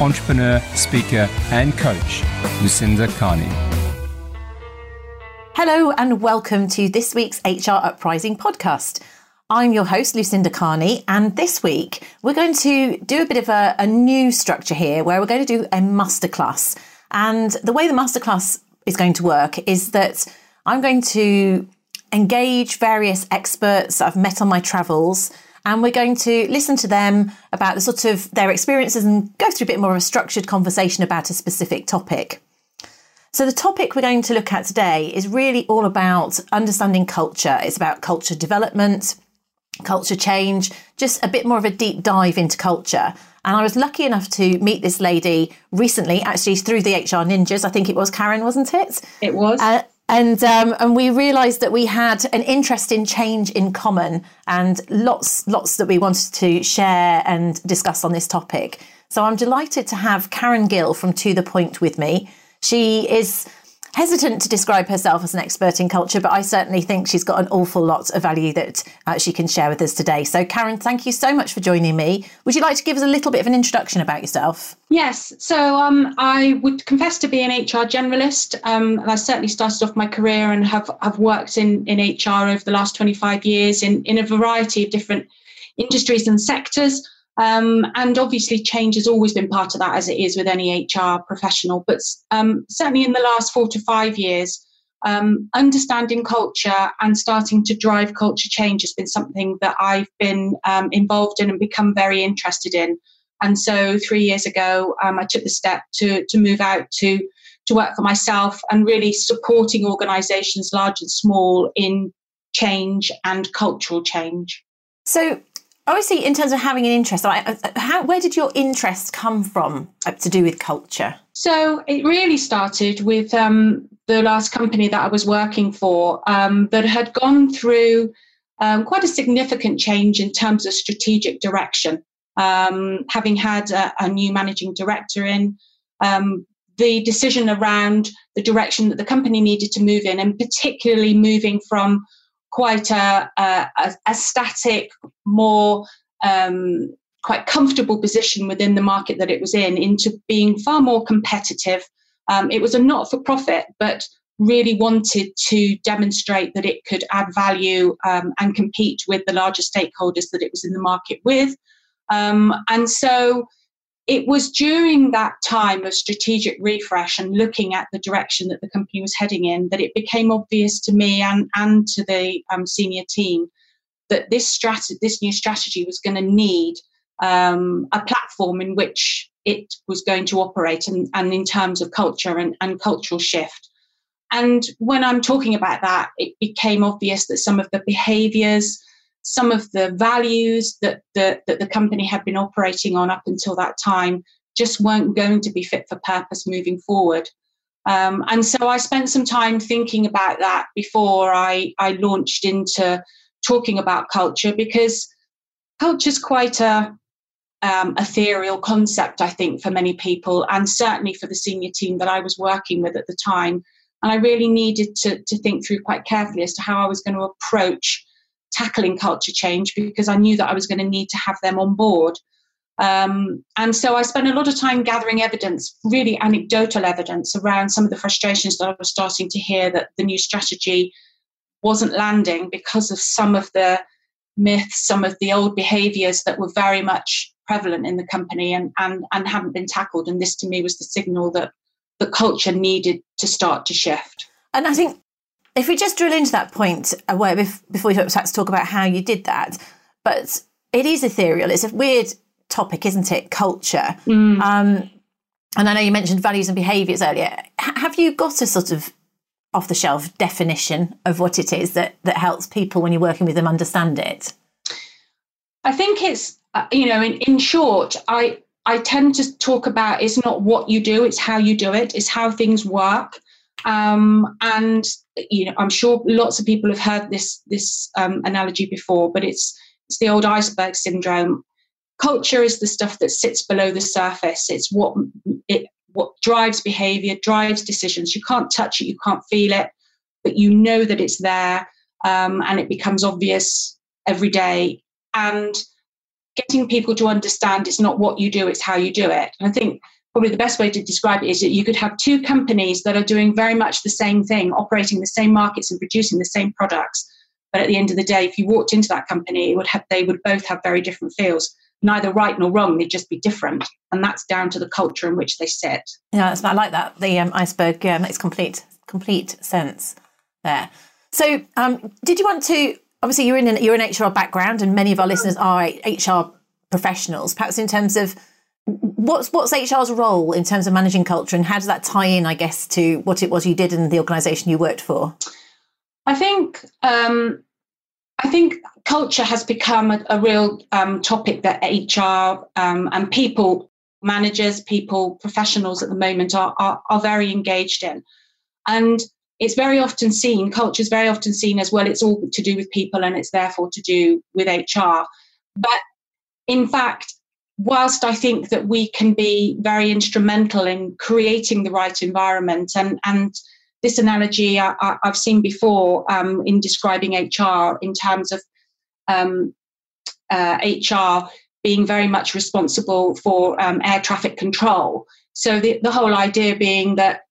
entrepreneur, speaker, and coach, Lucinda Carney. Hello and welcome to this week's HR Uprising podcast. I'm your host, Lucinda Carney, and this week we're going to do a bit of a new structure here where we're going to do a masterclass. And the way the masterclass is going to work is that I'm going to engage various experts that I've met on my travels, and we're going to listen to them about the sort of their experiences and go through a bit more of a structured conversation about a specific topic. So the topic we're going to look at today is really all about understanding culture. It's about culture development, culture change, just a bit more of a deep dive into culture. And I was lucky enough to meet this lady recently, actually through the HR Ninjas. I think it was Karen, wasn't it? It was. And we realised that we had an interest in change in common and lots that we wanted to share and discuss on this topic. So I'm delighted to have Karen Gill from 2 The Point with me. She is hesitant to describe herself as an expert in culture, but I certainly think she's got an awful lot of value that she can share with us today. So Karen, thank you so much for joining me. Would you like to give us a little bit of an introduction about yourself? Yes. So I would confess to being an HR generalist. And I certainly started off my career and have worked in HR over the last 25 years in a variety of different industries and sectors. And obviously change has always been part of that, as it is with any HR professional. But certainly in the last 4 to 5 years, understanding culture and starting to drive culture change has been something that I've been involved in and become very interested in. And so 3 years ago, I took the step to move out to work for myself and really supporting organisations large and small in change and cultural change. So obviously, in terms of having an interest, where did your interest come from to do with culture? So it really started with the last company that I was working for that had gone through quite a significant change in terms of strategic direction. Having had a new managing director in, the decision around the direction that the company needed to move in, and particularly moving from quite a static, more quite comfortable position within the market that it was in, into being far more competitive. It was a not-for-profit, but really wanted to demonstrate that it could add value and compete with the larger stakeholders that it was in the market with. And so it was during that time of strategic refresh and looking at the direction that the company was heading in that it became obvious to me and to the senior team that this new strategy was going to need a platform in which it was going to operate and in terms of culture and cultural shift. And when I'm talking about that, it became obvious that some of the behaviours, some of the values that the company had been operating on up until that time just weren't going to be fit for purpose moving forward. And so I spent some time thinking about that before I launched into talking about culture, because culture is quite an ethereal concept, I think, for many people, and certainly for the senior team that I was working with at the time. And I really needed to think through quite carefully as to how I was going to approach tackling culture change, because I knew that I was going to need to have them on board. And so I spent a lot of time gathering evidence, really anecdotal evidence, around some of the frustrations that I was starting to hear that the new strategy wasn't landing because of some of the myths, some of the old behaviours that were very much prevalent in the company and hadn't been tackled. And this to me was the signal that the culture needed to start to shift. And I think if we just drill into that point before we talk about how you did that, but it is ethereal. It's a weird topic, isn't it? Culture. Mm. And I know you mentioned values and behaviours earlier. Have you got a sort of off-the-shelf definition of what it is that helps people when you're working with them understand it? I think it's, in short, I I tend to talk about it's not what you do, it's how you do it, it's how things work. And you know, I'm sure lots of people have heard this analogy before, but it's the old iceberg syndrome. Culture is the stuff that sits below the surface. It's what drives behavior, drives decisions. You can't touch it, you can't feel it, but you know that it's there, and it becomes obvious every day. And getting people to understand it's not what you do, it's how you do it. And I think probably the best way to describe it is that you could have two companies that are doing very much the same thing, operating the same markets and producing the same products. But at the end of the day, if you walked into that company, they would both have very different feels. Neither right nor wrong, they'd just be different. And that's down to the culture in which they sit. Yeah, I like that. The iceberg, yeah, makes complete sense there. So did you want to, obviously you're an HR background and many of our listeners are HR professionals, perhaps in terms of what's HR's role in terms of managing culture, and how does that tie in, I guess, to what it was you did in the organisation you worked for? I think culture has become a real topic that HR and people, managers, professionals at the moment are very engaged in. And it's very often seen, culture is very often seen as, well, it's all to do with people and it's therefore to do with HR. But in fact, whilst I think that we can be very instrumental in creating the right environment, and this analogy I've seen before in describing HR in terms of HR being very much responsible for air traffic control. So the whole idea being that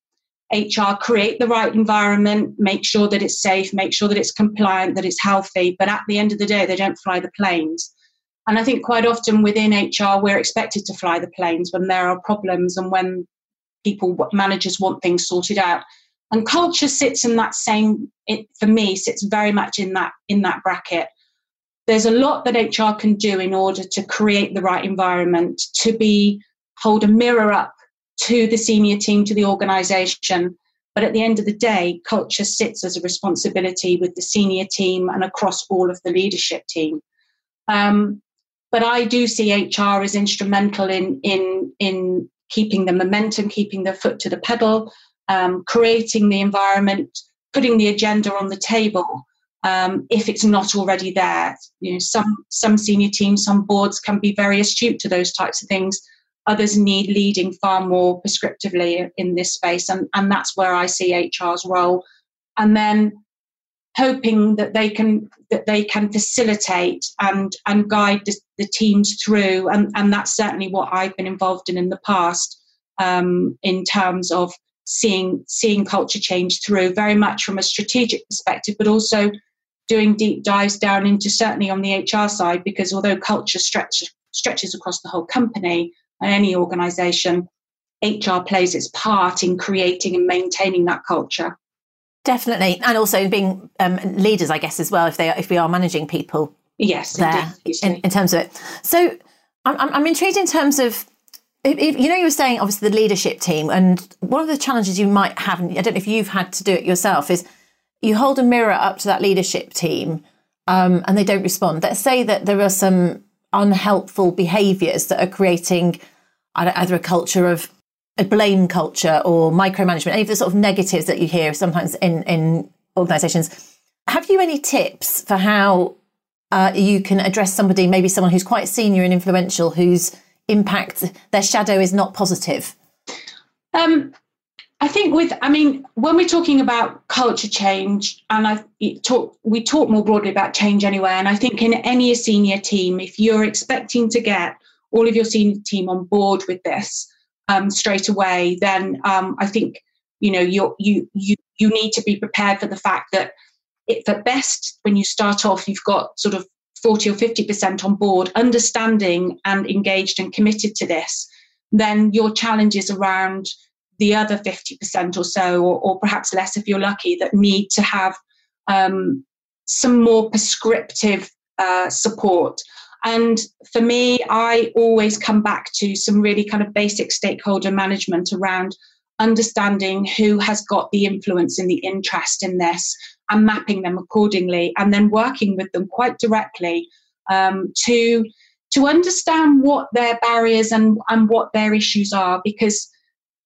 HR create the right environment, make sure that it's safe, make sure that it's compliant, that it's healthy, but at the end of the day, they don't fly the planes. And I think quite often within HR, we're expected to fly the planes when there are problems and when managers want things sorted out. And culture sits in that same, for me, sits very much in that bracket. There's a lot that HR can do in order to create the right environment, to hold a mirror up to the senior team, to the organisation. But at the end of the day, culture sits as a responsibility with the senior team and across all of the leadership team. But I do see HR as instrumental in keeping the momentum, keeping the foot to the pedal, creating the environment, putting the agenda on the table, if it's not already there. You know, some senior teams, some boards can be very astute to those types of things. Others need leading far more prescriptively in this space, and that's where I see HR's role. And then hoping that they can facilitate and guide the teams through, and that's certainly what I've been involved in the past, in terms of seeing culture change through, very much from a strategic perspective, but also doing deep dives down into, certainly on the HR side, because although culture stretches across the whole company and any organisation, HR plays its part in creating and maintaining that culture. Definitely, and also being leaders, I guess, as well. If we are managing people, yes, there in terms of it. So I'm intrigued in terms of, you know, you were saying obviously the leadership team, and one of the challenges you might have, and I don't know if you've had to do it yourself, is you hold a mirror up to that leadership team, and they don't respond. Let's say that there are some unhelpful behaviours that are creating either a culture of a blame culture or micromanagement, any of the sort of negatives that you hear sometimes in organisations. Have you any tips for how you can address somebody, maybe someone who's quite senior and influential, whose impact, their shadow is not positive? I think when we're talking about culture change, and we talk more broadly about change anyway, and I think in any senior team, if you're expecting to get all of your senior team on board with this, straight away, then I think, you know, you need to be prepared for the fact that, if at best, when you start off, you've got sort of 40 or 50% on board, understanding and engaged and committed to this, then your challenge is around the other 50% or so, or perhaps less if you're lucky, that need to have some more prescriptive support. And for me, I always come back to some really kind of basic stakeholder management around understanding who has got the influence and the interest in this, and mapping them accordingly, and then working with them quite directly to understand what their barriers and what their issues are, because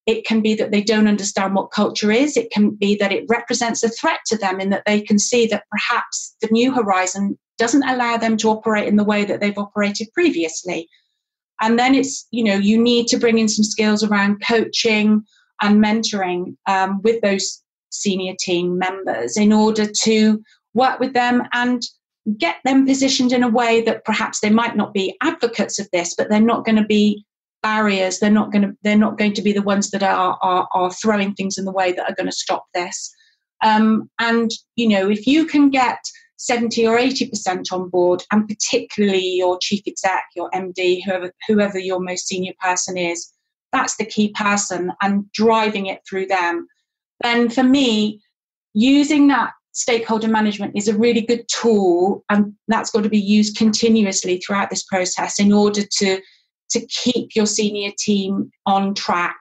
it can be that they don't understand what culture is. It can be that it represents a threat to them in that they can see that perhaps the new horizon doesn't allow them to operate in the way that they've operated previously. And then it's, you know, you need to bring in some skills around coaching and mentoring with those senior team members in order to work with them and get them positioned in a way that perhaps they might not be advocates of this, but they're not going to be barriers. They're not going to be the ones that are throwing things in the way that are going to stop this. And, you know, if you can get 70 or 80% on board, and particularly your chief exec, your MD, whoever your most senior person is, that's the key person, and driving it through them. Then for me, using that stakeholder management is a really good tool, and that's got to be used continuously throughout this process in order to keep your senior team on track,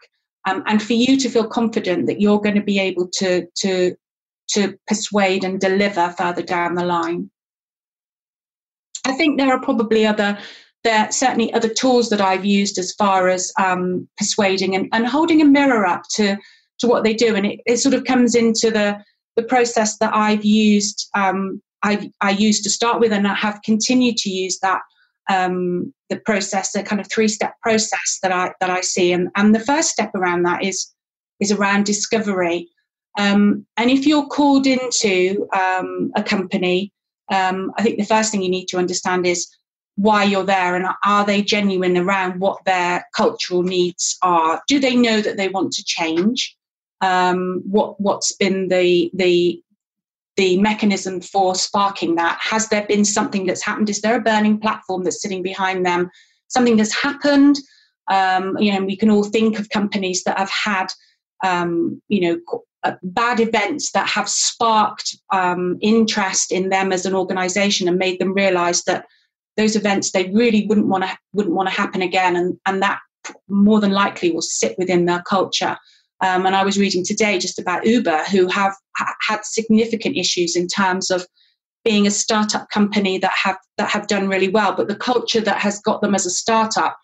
and for you to feel confident that you're going to be able to persuade and deliver further down the line. I think there are probably certainly other tools that I've used as far as persuading and holding a mirror up to what they do. And it sort of comes into the process that I've used, I used to start with, and I have continued to use that, the process, the kind of 3-step process that I see. And the first step around that is around discovery. And if you're called into a company, I think the first thing you need to understand is why you're there, and are they genuine around what their cultural needs are? Do they know that they want to change? What's been the mechanism for sparking that? Has there been something that's happened? Is there a burning platform that's sitting behind them? Something that's happened? You know, we can all think of companies that have had, you know, bad events that have sparked interest in them as an organisation and made them realise that those events they really wouldn't want to happen again, and that more than likely will sit within their culture. And I was reading today just about Uber, who have had significant issues in terms of being a startup company that have done really well, but the culture that has got them as a startup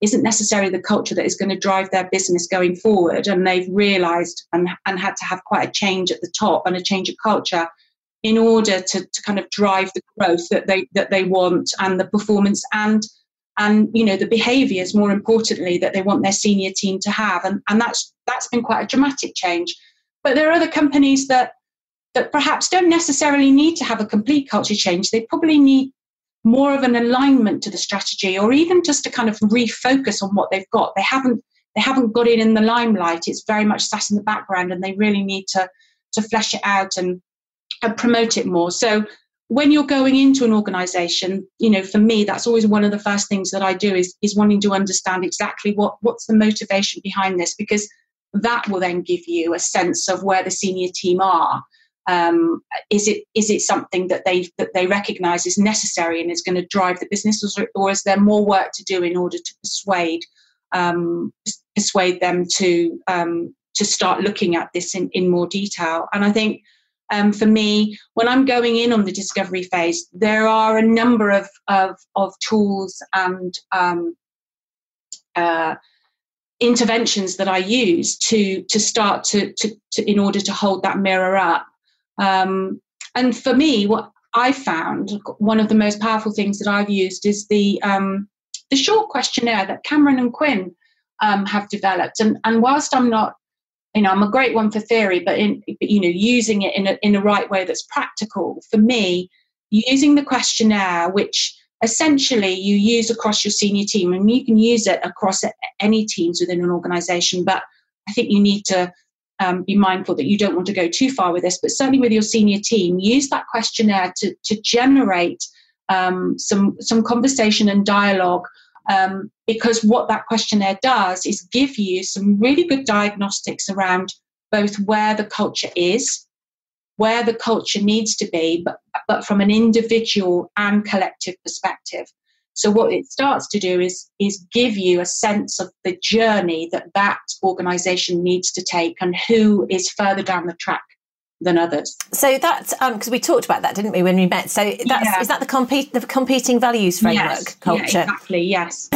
isn't necessarily the culture that is going to drive their business going forward. And they've realised and had to have quite a change at the top and a change of culture in order to kind of drive the growth that they want, and the performance and you know, the behaviours, more importantly, that they want their senior team to have. And that's been quite a dramatic change. But there are other companies that perhaps don't necessarily need to have a complete culture change. They probably need more of an alignment to the strategy, or even just to kind of refocus on what they've got. They haven't got it in the limelight. It's very much sat in the background, and they really need to flesh it out and promote it more. So when you're going into an organisation, you know, for me, that's always one of the first things that I do is wanting to understand exactly what's the motivation behind this, because that will then give you a sense of where the senior team are. Is it something that they recognise is necessary and is going to drive the business, or is there more work to do in order to persuade them to start looking at this in more detail? And I think, for me, when I'm going in on the discovery phase, there are a number of tools and interventions that I use to start to in order to hold that mirror up. And for me, what I found, one of the most powerful things that I've used is the short questionnaire that Cameron and Quinn have developed. And whilst I'm not, you know, I'm a great one for theory, but you know, using it in a right way that's practical. For me, using the questionnaire, which essentially you use across your senior team, and you can use it across any teams within an organisation. But I think you need to be mindful that you don't want to go too far with this. But certainly with your senior team, use that questionnaire to generate some conversation and dialogue. Because what that questionnaire does is give you some really good diagnostics around both where the culture is, where the culture needs to be, but from an individual and collective perspective. So what it starts to do is give you a sense of the journey that organisation needs to take, and who is further down the track than others. So that's because we talked about that, didn't we, when we met? So that's, is that the competing values framework culture? Yeah, exactly. Yes.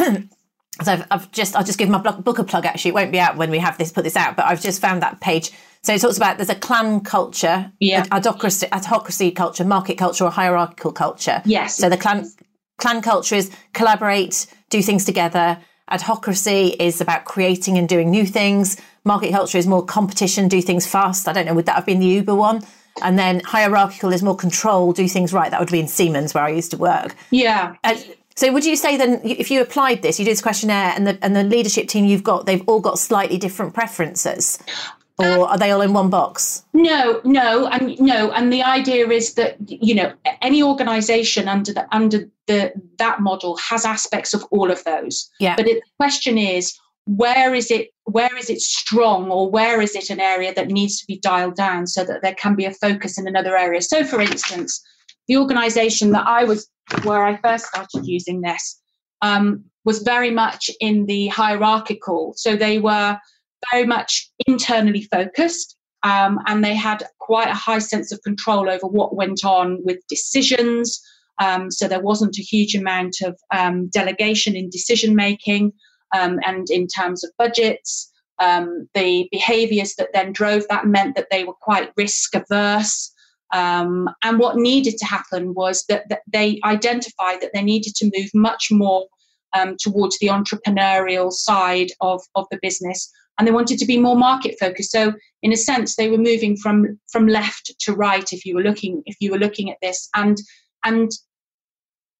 So I'll just give my book a plug. Actually, it won't be out when we have this put this out, but I've just found that page. So it talks about there's a clan culture, autocracy culture, market culture, or hierarchical culture. Yes. So the clan culture is collaborate, do things together. Adhocracy is about creating and doing new things. Market culture is more competition, do things fast. I don't know, would that have been the Uber one? And then hierarchical is more control, do things right. That would be in Siemens, where I used to work. Yeah. So would you say then, if you applied this, you do this questionnaire, and the leadership team you've got, they've all got slightly different preferences? Or are they all in one box? No. And the idea is that, you know, any organisation under that model has aspects of all of those. Yeah. But the question is, where is it strong, or where is it an area that needs to be dialed down so that there can be a focus in another area? So, for instance, the organisation that I was, where I first started using this, was very much in the hierarchical. So they were very much internally focused, and they had quite a high sense of control over what went on with decisions. So there wasn't a huge amount of delegation in decision making, and in terms of budgets. The behaviours that then drove that meant that they were quite risk averse. And what needed to happen was that they identified that they needed to move much more towards the entrepreneurial side of the business. And they wanted to be more market focused. So in a sense, they were moving from left to right if you were looking at this. And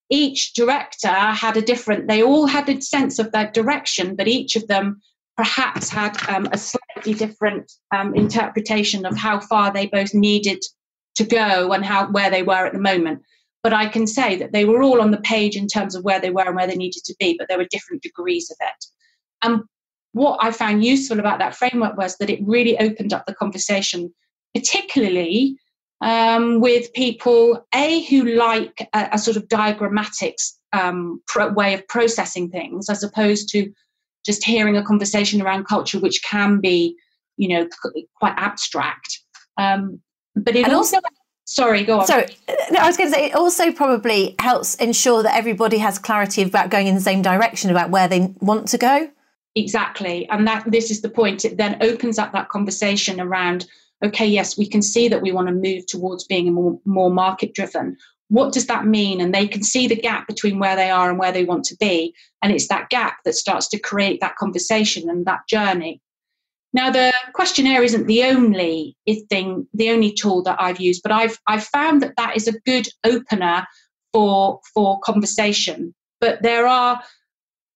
each director had a different, they all had a sense of their direction, but each of them perhaps had a slightly different interpretation of how far they both needed to go and where they were at the moment. But I can say that they were all on the page in terms of where they were and where they needed to be, but there were different degrees of it. What I found useful about that framework was that it really opened up the conversation, particularly with people, who like a sort of diagrammatic way of processing things, as opposed to just hearing a conversation around culture, which can be, you know, quite abstract. But it also sorry, go on. So no, I was going to say it also probably helps ensure that everybody has clarity about going in the same direction about where they want to go. Exactly. And this is the point. It then opens up that conversation around, okay, yes, we can see that we want to move towards being more market driven. What does that mean? And they can see the gap between where they are and where they want to be. And it's that gap that starts to create that conversation and that journey. Now, the questionnaire isn't the only tool that I've used, but I've found that is a good opener for conversation. But there are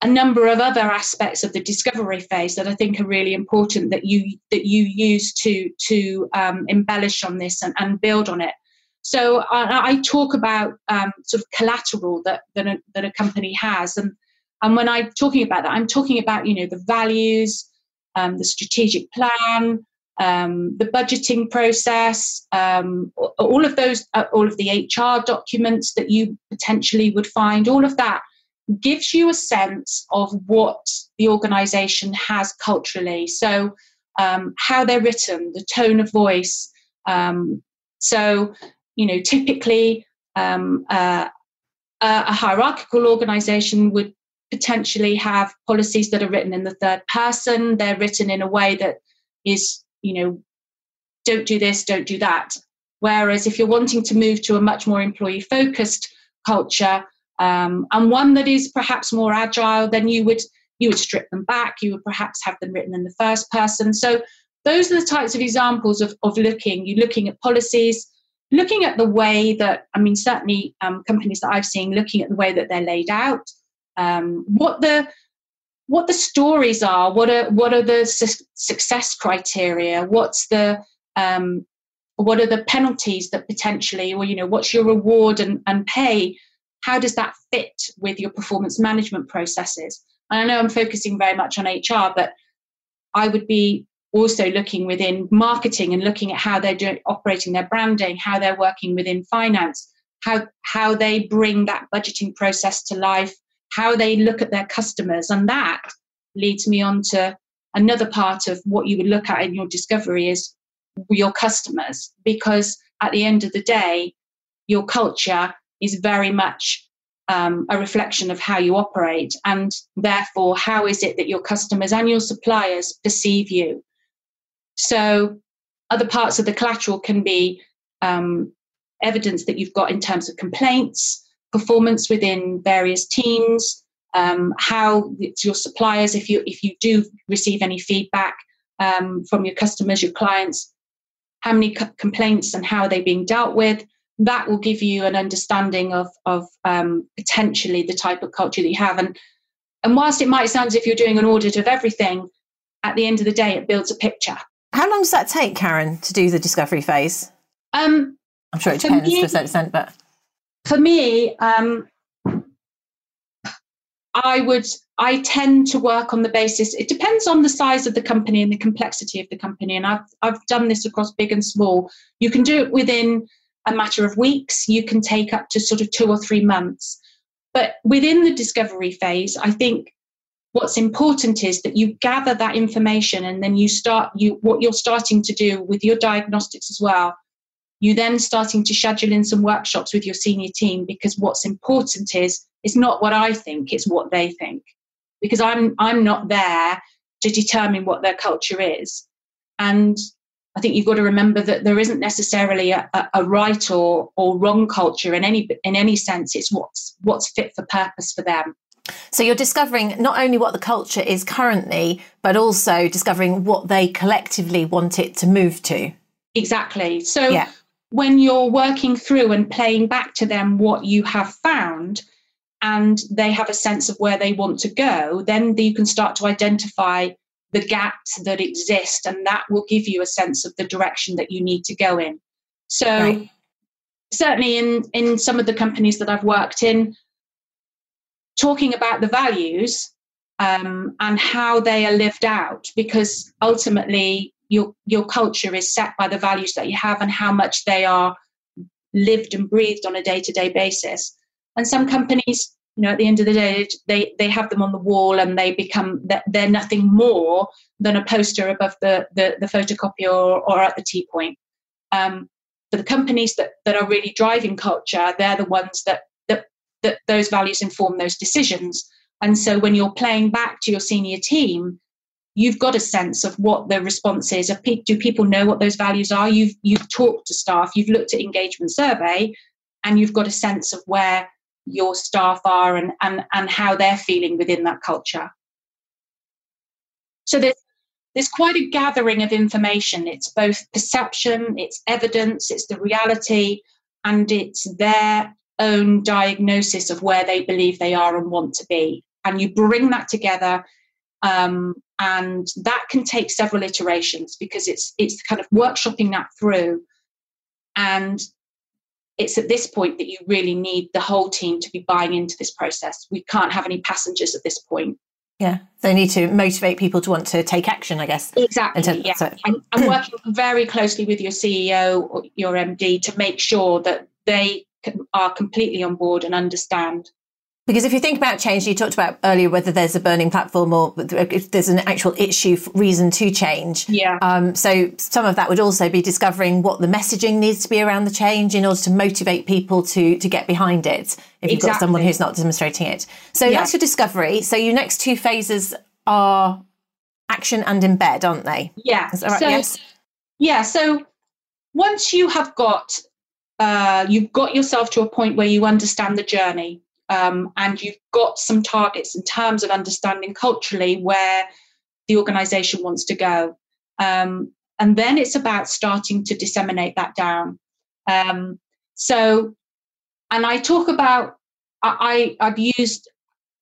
a number of other aspects of the discovery phase that I think are really important that you use to embellish on this and build on it. So I talk about sort of collateral that a company has, and when I'm talking about that, I'm talking about, you know, the values, the strategic plan, the budgeting process, all of those, all of the HR documents that you potentially would find, all of that gives you a sense of what the organisation has culturally. So how they're written, the tone of voice. So, you know, typically a hierarchical organisation would potentially have policies that are written in the third person. They're written in a way that is, you know, don't do this, don't do that. Whereas if you're wanting to move to a much more employee-focused culture, and one that is perhaps more agile, then you would strip them back. You would perhaps have them written in the first person. So those are the types of examples of looking. You're looking at policies, looking at the way that, I mean, certainly companies that I've seen, looking at the way that they're laid out, what the stories are, what are the success criteria, what are the penalties that potentially, or, you know, what's your reward and pay. How does that fit with your performance management processes? And I know I'm focusing very much on HR, but I would be also looking within marketing and looking at how they're operating their branding, how they're working within finance, how they bring that budgeting process to life, how they look at their customers. And that leads me on to another part of what you would look at in your discovery is your customers, because at the end of the day, your culture is very much a reflection of how you operate, and therefore how is it that your customers and your suppliers perceive you. So other parts of the collateral can be evidence that you've got in terms of complaints, performance within various teams, how it's your suppliers, if you do receive any feedback from your customers, your clients, how many complaints and how are they being dealt with. That will give you an understanding of potentially the type of culture that you have. And whilst it might sound as if you're doing an audit of everything, at the end of the day, it builds a picture. How long does that take, Karen, to do the discovery phase? I'm sure it depends to a certain extent, but... For me, I tend to work on the basis, it depends on the size of the company and the complexity of the company. And I've done this across big and small. You can do it within a matter of weeks, you can take up to sort of 2 or 3 months. But within the discovery phase, I think what's important is that you gather that information, and then what you're starting to do with your diagnostics as well. You then starting to schedule in some workshops with your senior team, because what's important is it's not what I think, it's what they think. Because I'm not there to determine what their culture is. And I think you've got to remember that there isn't necessarily a right or wrong culture in any sense. It's what's fit for purpose for them. So you're discovering not only what the culture is currently, but also discovering what they collectively want it to move to. Exactly. So when you're working through and playing back to them what you have found, and they have a sense of where they want to go, then you can start to identify the gaps that exist, and that will give you a sense of the direction that you need to go in. So right. Certainly in some of the companies that I've worked in, talking about the values and how they are lived out, because ultimately your culture is set by the values that you have and how much they are lived and breathed on a day-to-day basis. And some companies, you know, at the end of the day, they have them on the wall, and they become that they're nothing more than a poster above the photocopier or at the tea point. But the companies that are really driving culture, they're the ones that those values inform those decisions. And so when you're playing back to your senior team, you've got a sense of what the response is. Do people know what those values are? You've talked to staff, you've looked at engagement survey, and you've got a sense of where your staff are and how they're feeling within that culture. So there's quite a gathering of information. It's both perception, it's evidence, it's the reality, and it's their own diagnosis of where they believe they are and want to be. And you bring that together, and that can take several iterations, because it's kind of workshopping that through. And it's at this point that you really need the whole team to be buying into this process. We can't have any passengers at this point. Yeah, they need to motivate people to want to take action, I guess. Exactly, So. And working very closely with your CEO or your MD to make sure that they are completely on board and understand. Because if you think about change, you talked about earlier, whether there's a burning platform or if there's an actual issue, reason to change. Yeah. So some of that would also be discovering what the messaging needs to be around the change in order to motivate people to get behind it, if you've got someone who's not demonstrating it. So that's your discovery. So your next two phases are action and embed, aren't they? Yeah. Is that right? Yes. Yeah. So once you have got, you've got yourself to a point where you understand the journey. And you've got some targets in terms of understanding culturally where the organisation wants to go. And then it's about starting to disseminate that down. I've used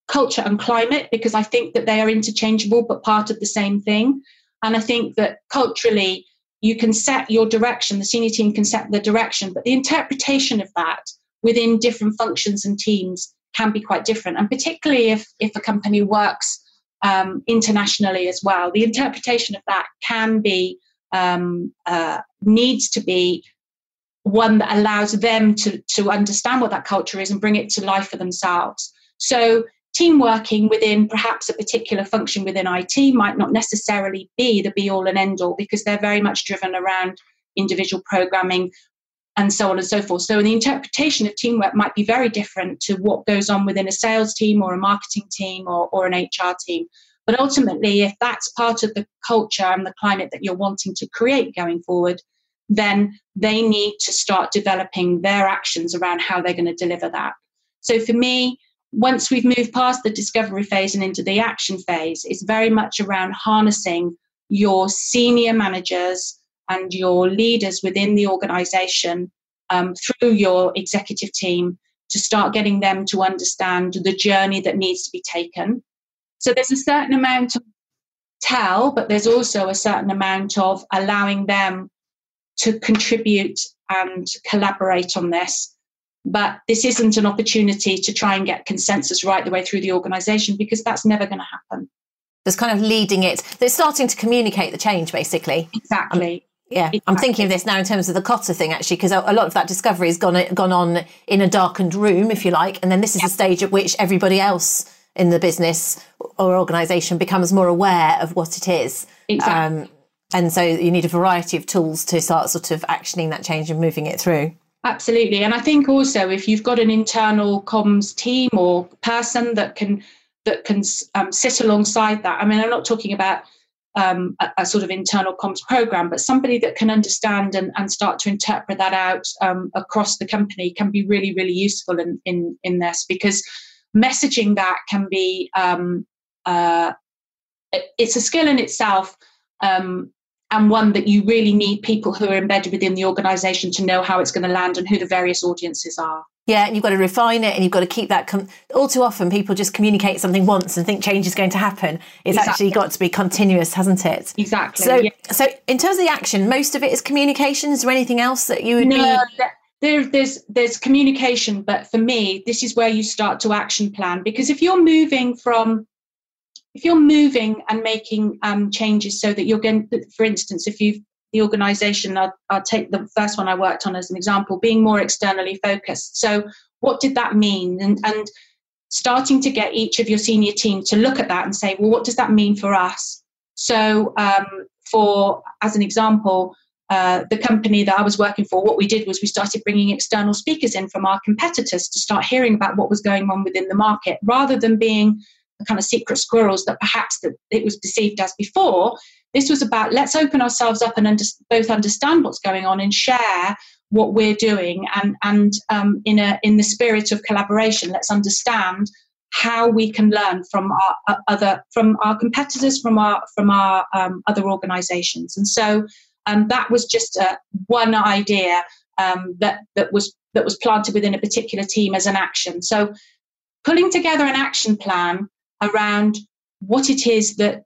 culture and climate because I think that they are interchangeable, but part of the same thing. And I think that culturally you can set your direction, the senior team can set the direction, but the interpretation of that within different functions and teams can be quite different. And particularly if a company works internationally as well, the interpretation of that can be, needs to be one that allows them to understand what that culture is and bring it to life for themselves. So team working within perhaps a particular function within IT might not necessarily be the be-all and end-all, because they're very much driven around individual programming and so on and so forth. So the interpretation of teamwork might be very different to what goes on within a sales team or a marketing team or an HR team. But ultimately, if that's part of the culture and the climate that you're wanting to create going forward, then they need to start developing their actions around how they're going to deliver that. So for me, once we've moved past the discovery phase and into the action phase, it's very much around harnessing your senior managers and your leaders within the organization through your executive team to start getting them to understand the journey that needs to be taken. So there's a certain amount of tell, but there's also a certain amount of allowing them to contribute and collaborate on this. But this isn't an opportunity to try and get consensus right the way through the organization, because that's never going to happen. There's kind of leading it. They're starting to communicate the change, basically. Exactly. I'm thinking of this now in terms of the Kotter thing, actually, because a lot of that discovery has gone on in a darkened room, if you like. And then this is a stage at which everybody else in the business or organisation becomes more aware of what it is. Exactly. And so you need a variety of tools to start sort of actioning that change and moving it through. Absolutely. And I think also if you've got an internal comms team or person that can sit alongside that. I mean, I'm not talking about a sort of internal comms program, but somebody that can understand and start to interpret that out across the company can be really, really useful in this, because messaging that can be, it's a skill in itself, and one that you really need people who are embedded within the organisation to know how it's going to land and who the various audiences are. Yeah, and you've got to refine it and you've got to keep that. All too often people just communicate something once and think change is going to happen. It's actually got to be continuous, hasn't it? Exactly. So in terms of the action, most of it is communication. Is there anything else that you would be... No, there's communication, but for me, this is where you start to action plan. Because if you're moving from... If you're moving and making changes so that you're going, for instance, if you've the organisation, I'll take the first one I worked on as an example, being more externally focused. So what did that mean? And starting to get each of your senior team to look at that and say, well, what does that mean for us? So as an example, the company that I was working for, what we did was we started bringing external speakers in from our competitors to start hearing about what was going on within the market, rather than being the kind of secret squirrels that perhaps that it was perceived as before. This was about, let's open ourselves up and both understand what's going on and share what we're doing, and in the spirit of collaboration, let's understand how we can learn from our other competitors, from our other organisations. And so that was just one idea that was planted within a particular team as an action. So pulling together an action plan around what it is that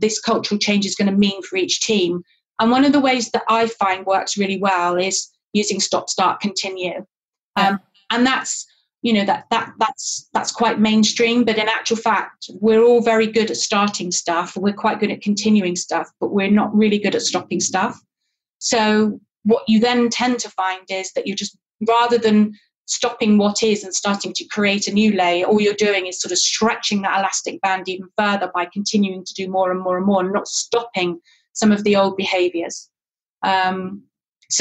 this cultural change is going to mean for each team. And one of the ways that I find works really well is using stop, start, continue. And that's, you know, that's quite mainstream, but in actual fact, we're all very good at starting stuff. We're quite good at continuing stuff, but we're not really good at stopping stuff. So what you then tend to find is that you just, rather than stopping what is and starting to create a new layer, all you're doing is sort of stretching that elastic band even further by continuing to do more and more and more, and not stopping some of the old behaviours. So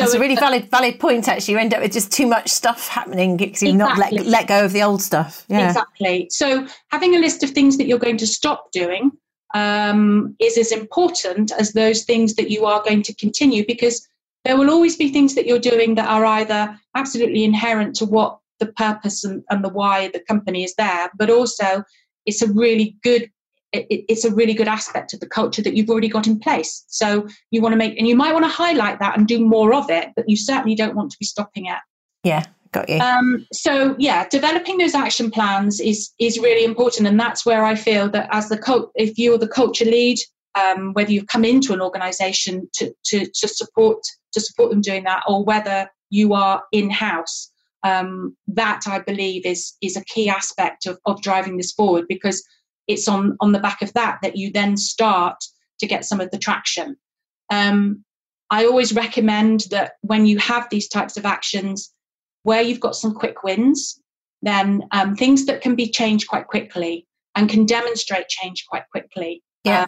it's a really valid point, actually. You end up with just too much stuff happening because you've not let go of the old stuff. Yeah. Exactly. So having a list of things that you're going to stop doing is as important as those things that you are going to continue, because there will always be things that you're doing that are either absolutely inherent to what the purpose and the why of the company is there, but also it's a really good aspect of the culture that you've already got in place. So you want to and you might want to highlight that and do more of it, but you certainly don't want to be stopping it. Yeah, got you. Developing those action plans is really important, and that's where I feel that as if you're the culture lead, whether you've come into an organisation to support them doing that, or whether you are in-house, that I believe is a key aspect of driving this forward, because it's on the back of that you then start to get some of the traction. I always recommend that when you have these types of actions, where you've got some quick wins, then things that can be changed quite quickly and can demonstrate change quite quickly. Yeah.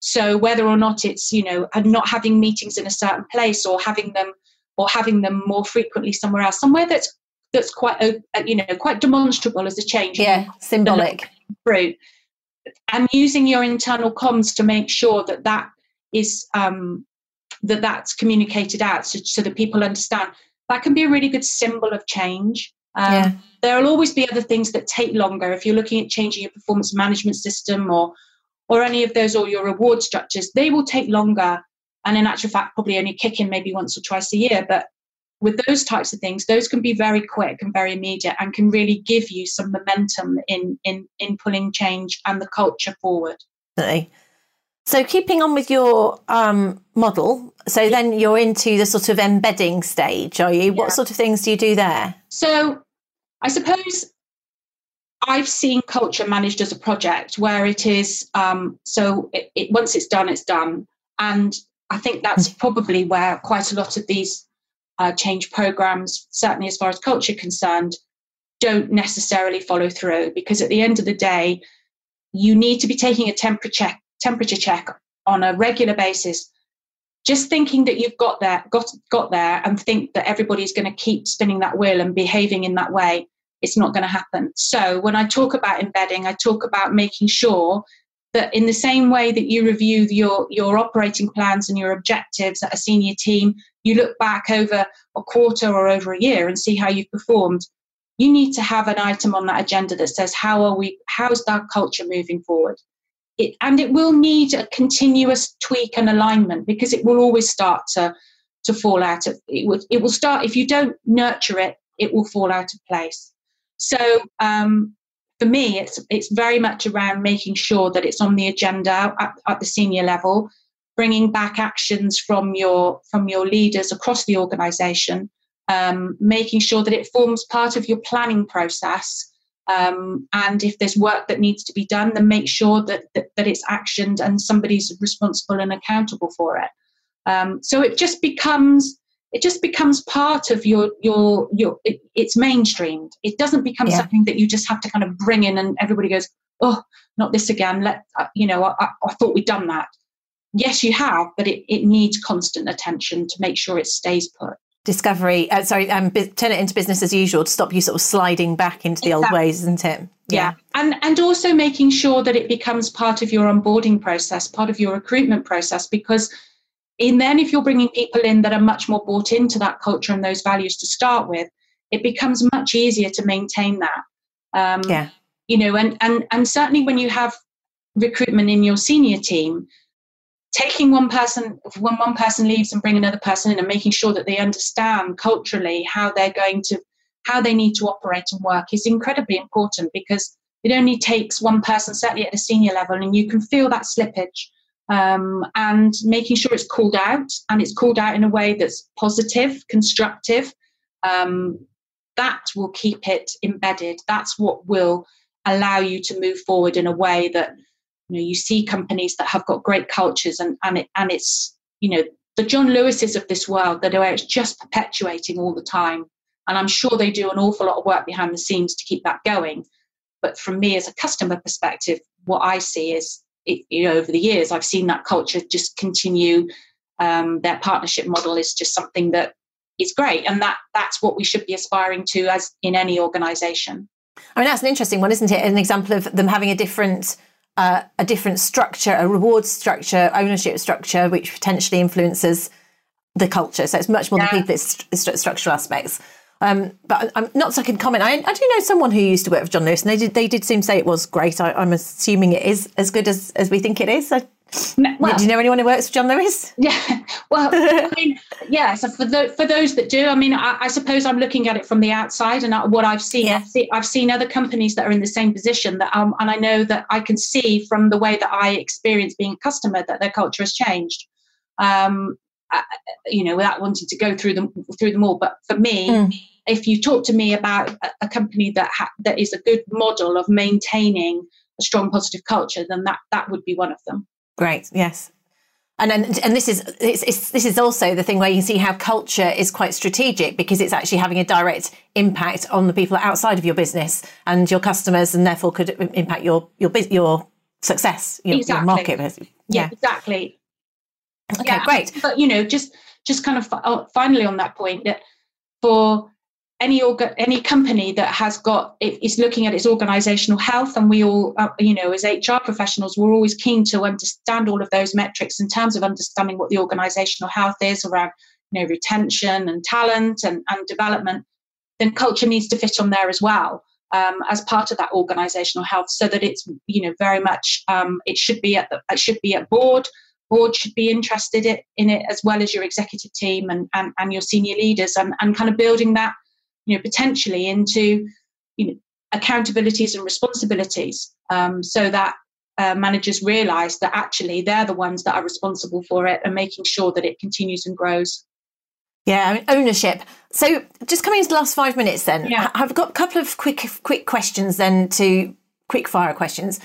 So whether or not it's, you know, not having meetings in a certain place or having them more frequently somewhere else, somewhere that's quite, you know, quite demonstrable as a change. Yeah, symbolic. Fruit. And using your internal comms to make sure that that is that's communicated out, so that people understand. That can be a really good symbol of change. Yeah. There will always be other things that take longer. If you're looking at changing your performance management system or any of those, or your reward structures, they will take longer. And in actual fact, probably only kick in maybe once or twice a year. But with those types of things, those can be very quick and very immediate and can really give you some momentum in pulling change and the culture forward. So keeping on with your model, so then you're into the sort of embedding stage, are you? Yeah. What sort of things do you do there? So I suppose I've seen culture managed as a project where it is, once it's done, it's done. And I think that's probably where quite a lot of these change programs, certainly as far as culture concerned, don't necessarily follow through, because at the end of the day, you need to be taking a temperature check on a regular basis. Just thinking that you've got there and think that everybody's going to keep spinning that wheel and behaving in that way, it's not going to happen. So when I talk about embedding, I talk about making sure that in the same way that you review your operating plans and your objectives at a senior team, you look back over a quarter or over a year and see how you've performed. You need to have an item on that agenda that says, how's our culture moving forward? It will need a continuous tweak and alignment, because it will always start to fall out. It will start, if you don't nurture it, it will fall out of place. So, for me, it's very much around making sure that it's on the agenda at the senior level, bringing back actions from your leaders across the organisation, making sure that it forms part of your planning process, and if there's work that needs to be done, then make sure that it's actioned and somebody's responsible and accountable for it. So it just becomes part of your it's mainstreamed. It doesn't become something that you just have to kind of bring in and everybody goes, oh, not this again. I thought we'd done that. Yes, you have, but it needs constant attention to make sure it stays put. Turn it into business as usual to stop you sort of sliding back into the old ways, isn't it? Yeah. And also making sure that it becomes part of your onboarding process, part of your recruitment process, because and then if you're bringing people in that are much more bought into that culture and those values to start with, it becomes much easier to maintain that. You know, and certainly when you have recruitment in your senior team, taking one person leaves and bring another person in and making sure that they understand culturally how they need to operate and work is incredibly important, because it only takes one person, certainly at the senior level, and you can feel that slippage. And making sure it's called out, and it's called out in a way that's positive, constructive, that will keep it embedded. That's what will allow you to move forward in a way that, you know, you see companies that have got great cultures and it's, you know, the John Lewises of this world that are just perpetuating all the time. And I'm sure they do an awful lot of work behind the scenes to keep that going. But from me as a customer perspective, what I see is, over the years, I've seen that culture just continue. Their partnership model is just something that is great, and that's what we should be aspiring to as in any organisation. I mean, that's an interesting one, isn't it? An example of them having a different structure, a reward structure, ownership structure, which potentially influences the culture. So it's much more than people, it's structural aspects. But I'm not so I can comment. I do know someone who used to work for John Lewis, and they did seem to say it was great. I'm assuming it is as good as we think it is. Do you know anyone who works for John Lewis? Yeah. Well, I mean, yeah. So for those that do, I mean, I suppose I'm looking at it from the outside, and what I've seen, I've seen other companies that are in the same position that, and I know that I can see from the way that I experience being a customer that their culture has changed. You know, without wanting to go through them all, but for me. If you talk to me about a company that is a good model of maintaining a strong, positive culture, then that would be one of them. Great, yes. And this is this is also the thing where you see how culture is quite strategic, because it's actually having a direct impact on the people outside of your business and your customers, and therefore could impact your success, your market. Yeah, exactly. Okay, yeah, great. But just kind of finally on that point, that for any company that has got is looking at its organizational health, and we all as HR professionals, we're always keen to understand all of those metrics in terms of understanding what the organizational health is around retention and talent and development. Then culture needs to fit on there as well, as part of that organizational health, so that it's very much it should be at board. Board should be interested in it, as well as your executive team and your senior leaders, and kind of building that potentially into accountabilities and responsibilities, so that managers realise that actually they're the ones that are responsible for it, and making sure that it continues and grows. Yeah, I mean, ownership. So just coming into the last 5 minutes, then I've got a couple of quick questions then, to quick fire questions.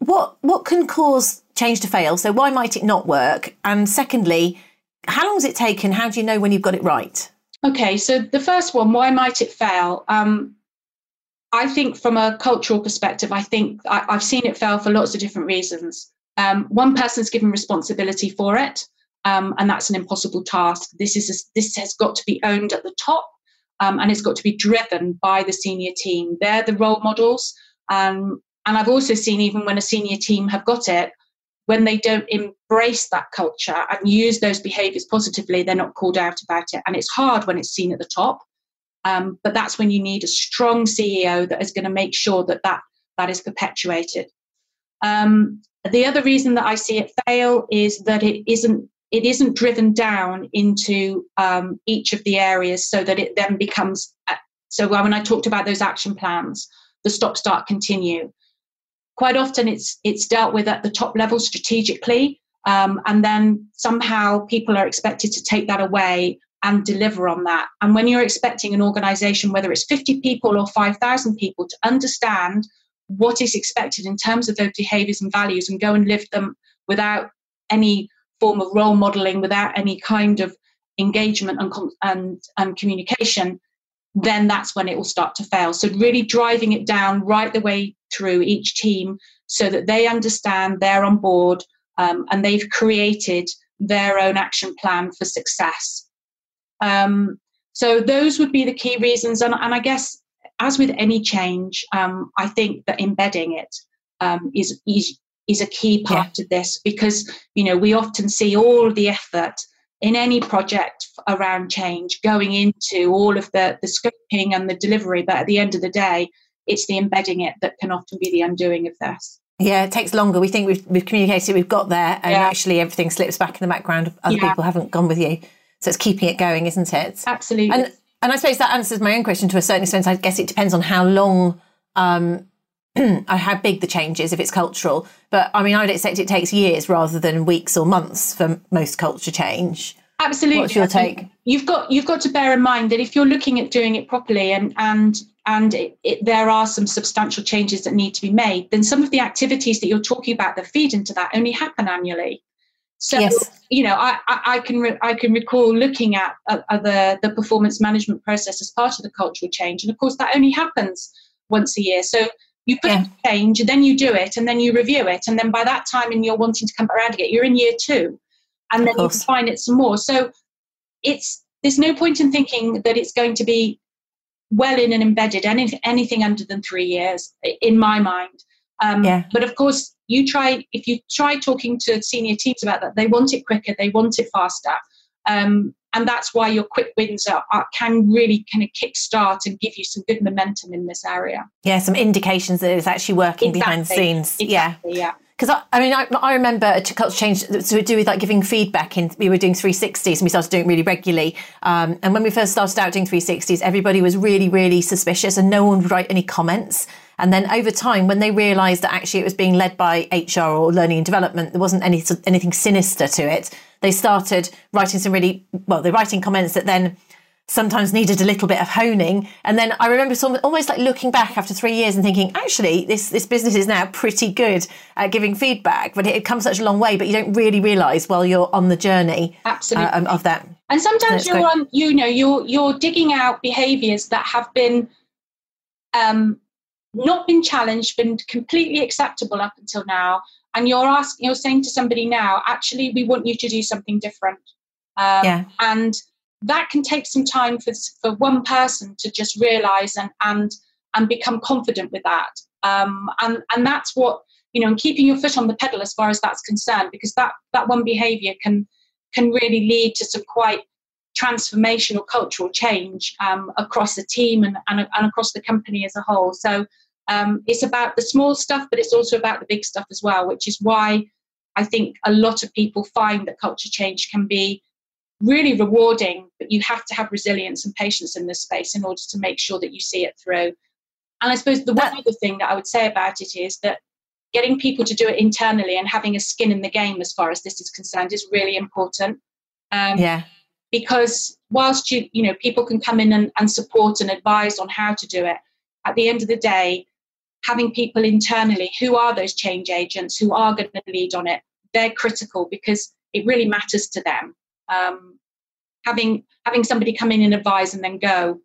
What can cause change to fail? So why might it not work? And secondly, how long does it take, and how do you know when you've got it right? Okay, so the first one, why might it fail? I think from a cultural perspective, I've seen it fail for lots of different reasons. One person's given responsibility for it, and that's an impossible task. This has got to be owned at the top, and it's got to be driven by the senior team. They're the role models. And I've also seen, even when a senior team have got it, when they don't embrace that culture and use those behaviours positively, they're not called out about it. And it's hard when it's seen at the top. But that's when you need a strong CEO that is going to make sure that is perpetuated. The other reason that I see it fail is that it isn't driven down into each of the areas, so that it then becomes... So when I talked about those action plans, the stop, start, continue, quite often it's dealt with at the top level strategically, and then somehow people are expected to take that away and deliver on that. And when you're expecting an organisation, whether it's 50 people or 5,000 people, to understand what is expected in terms of those behaviours and values, and go and live them without any form of role modelling, without any kind of engagement and communication, then that's when it will start to fail. So really driving it down right the way through each team, so that they understand they're on board, and they've created their own action plan for success. So those would be the key reasons. And I guess, as with any change, I think that embedding it is a key part of this, because, we often see all the effort in any project around change going into all of the scoping and the delivery, but at the end of the day, it's the embedding it that can often be the undoing of this. Yeah, it takes longer. We think we've communicated, we've got there, and actually everything slips back in the background. Other people haven't gone with you. So it's keeping it going, isn't it? Absolutely. And I suppose that answers my own question to a certain extent. I guess it depends on how long, how big the change is, if it's cultural. But I mean, I would expect it takes years rather than weeks or months for most culture change. Absolutely. What's your take? You've got to bear in mind that if you're looking at doing it properly, and there are some substantial changes that need to be made, then some of the activities that you're talking about that feed into that only happen annually. So, I can recall looking at the performance management process as part of the cultural change. And of course, that only happens once a year. So you put in change, and then you do it, and then you review it. And then by that time, and you're wanting to come around again, you're in year two. And then you refine it some more. So there's no point in thinking that it's going to be well in and embedded anything under than 3 years, in my mind. But of course, if you try talking to senior teams about that, they want it quicker, they want it faster. And that's why your quick wins can really kind of kickstart and give you some good momentum in this area. Yeah, some indications that it's actually working behind the scenes. Exactly, yeah. Because I remember a culture change to do with giving feedback. We were doing 360s, and we started doing it really regularly. And when we first started out doing 360s, everybody was really, really suspicious, and no one would write any comments. And then over time, when they realised that actually it was being led by HR or learning and development, there wasn't anything sinister to it. They started writing comments that then sometimes needed a little bit of honing. And then I remember almost like looking back after 3 years and thinking, actually, this business is now pretty good at giving feedback, but it had come such a long way, but you don't really realise while you're on the journey. Absolutely. Of that. And sometimes you're digging out behaviours that have been not been challenged, been completely acceptable up until now. And you're saying to somebody now, actually, we want you to do something different. And that can take some time for one person to just realise and become confident with that. And that's what, and keeping your foot on the pedal as far as that's concerned, because that one behaviour can really lead to some quite transformational cultural change across the team and across the company as a whole. So it's about the small stuff, but it's also about the big stuff as well, which is why I think a lot of people find that culture change can be really rewarding, but you have to have resilience and patience in this space in order to make sure that you see it through. And I suppose the one other thing that I would say about it is that getting people to do it internally and having a skin in the game as far as this is concerned is really important. Because whilst people can come in and support and advise on how to do it, at the end of the day, having people internally who are those change agents, who are going to lead on it, they're critical because it really matters to them. Having somebody come in and advise and then go,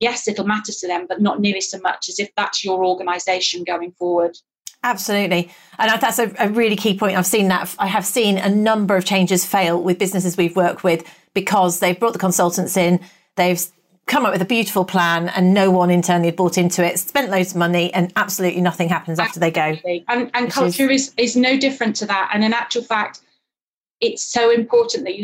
yes, it'll matter to them, but not nearly so much as if that's your organisation going forward. Absolutely. And that's a really key point. I have seen a number of changes fail with businesses we've worked with because they've brought the consultants in, they've come up with a beautiful plan and no one internally had bought into it, spent loads of money and absolutely nothing happens after they go. And culture is no different to that. And in actual fact, it's so important that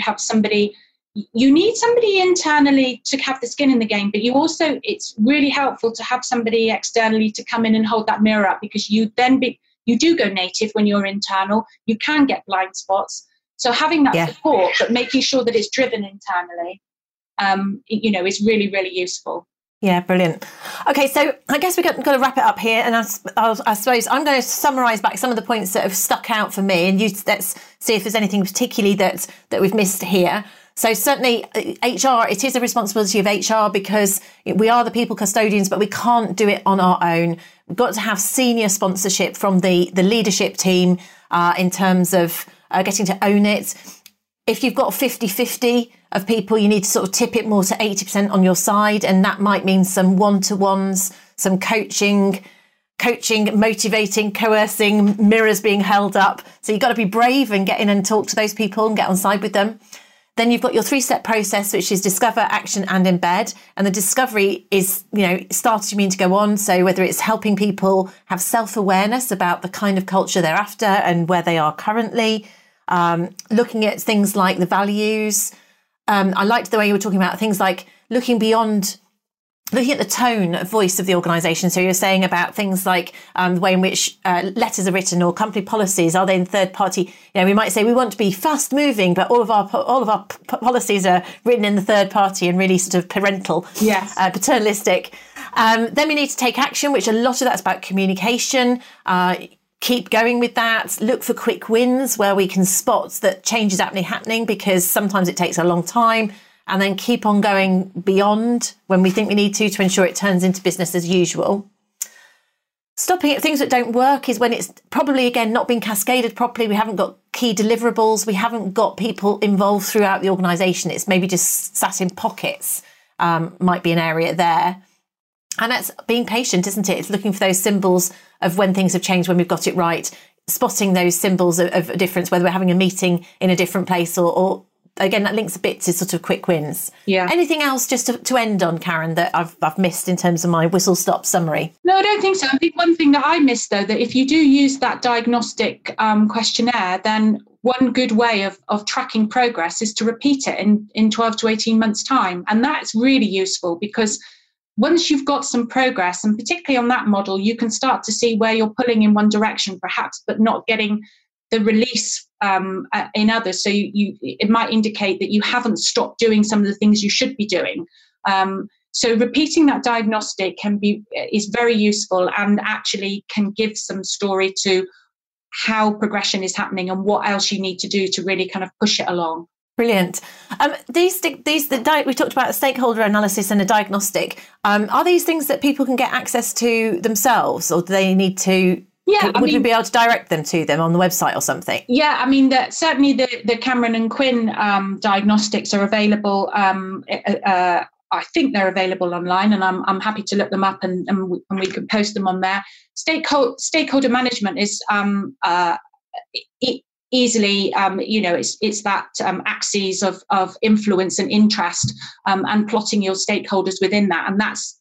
you need somebody internally to have the skin in the game, but it's really helpful to have somebody externally to come in and hold that mirror up, because you do go native when you're internal. You can get blind spots. So having that support, but making sure that it's driven internally, is really, really useful. Yeah, brilliant. Okay, so I guess we've got to wrap it up here, and I suppose I'm going to summarise back some of the points that have stuck out for me, and let's see if there's anything particularly that we've missed here. So certainly HR, it is a responsibility of HR because we are the people custodians, but we can't do it on our own. We've got to have senior sponsorship from the leadership team in terms of getting to own it. If you've got 50-50 of people, you need to sort of tip it more to 80% on your side. And that might mean some one-to-ones, some coaching, motivating, coercing, mirrors being held up. So you've got to be brave and get in and talk to those people and get on side with them. Then you've got your three-step process, which is discover, action and embed. And the discovery is, starts you mean to go on. So whether it's helping people have self-awareness about the kind of culture they're after and where they are currently, looking at things like the values. I liked the way you were talking about things like looking at the tone of voice of the organisation. So you're saying about things like the way in which letters are written or company policies, are they in third party? We might say we want to be fast moving, but all of our policies are written in the third party and really sort of parental, paternalistic. Then we need to take action, which a lot of that's about communication. Keep going with that. Look for quick wins where we can spot that change is happening because sometimes it takes a long time, and then keep on going beyond when we think we need to ensure it turns into business as usual. Stopping at things that don't work is when it's probably, again, not been cascaded properly. We haven't got key deliverables. We haven't got people involved throughout the organisation. It's maybe just sat in pockets, might be an area there. And that's being patient, isn't it? It's looking for those symbols of when things have changed, when we've got it right, spotting those symbols of a difference, whether we're having a meeting in a different place or again, that links a bit to sort of quick wins. Yeah. Anything else just to end on, Karen, that I've missed in terms of my whistle-stop summary? No, I don't think so. I think one thing that I missed, though, that if you do use that diagnostic questionnaire, then one good way of tracking progress is to repeat it in 12 to 18 months' time. And that's really useful because once you've got some progress, and particularly on that model, you can start to see where you're pulling in one direction, perhaps, but not getting the release in others. So it might indicate that you haven't stopped doing some of the things you should be doing. So repeating that diagnostic is very useful and actually can give some story to how progression is happening and what else you need to do to really kind of push it along. Brilliant. We talked about a stakeholder analysis and a diagnostic. Are these things that people can get access to themselves, or do they need to? Yeah, would you be able to direct them to them on the website or something? Yeah, I mean, certainly the Cameron and Quinn diagnostics are available. I think they're available online, and I'm happy to look them up, and we can post them on there. Stakeholder management is easily, it's that axis of influence and interest, and plotting your stakeholders within that, and that's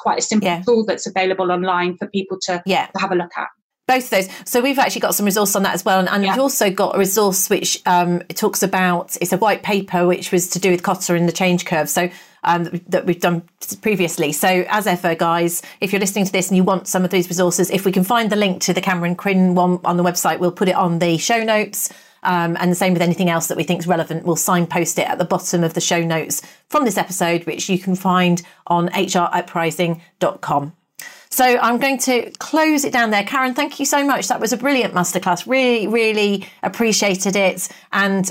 quite a simple tool that's available online for people to have a look at. Both of those. So we've actually got some resource on that as well. And we've also got a resource which talks about, it's a white paper, which was to do with Kotter and the change curve. So that we've done previously. So as ever, guys, if you're listening to this and you want some of these resources, if we can find the link to the Cameron Quinn one on the website, we'll put it on the show notes. And the same with anything else that we think is relevant. We'll signpost it at the bottom of the show notes from this episode, which you can find on hruprising.com. So I'm going to close it down there. Karen, thank you so much. That was a brilliant masterclass. Really, really appreciated it. And,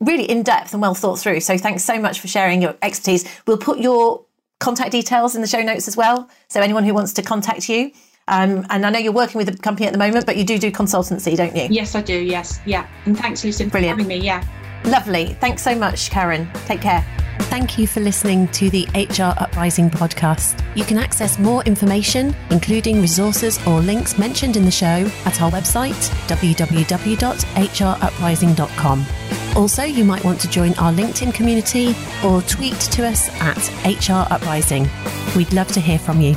really in-depth and well thought through. So thanks so much for sharing your expertise. We'll put your contact details in the show notes as well. So anyone who wants to contact you. And I know you're working with a company at the moment, but you do consultancy, don't you? Yes, I do. Yes. Yeah. And thanks, Lucinda, for having me. Yeah. Lovely. Thanks so much, Karen. Take care. Thank you for listening to the HR Uprising podcast. You can access more information, including resources or links mentioned in the show, at our website, www.hruprising.com. Also, you might want to join our LinkedIn community or tweet to us at HR Uprising. We'd love to hear from you.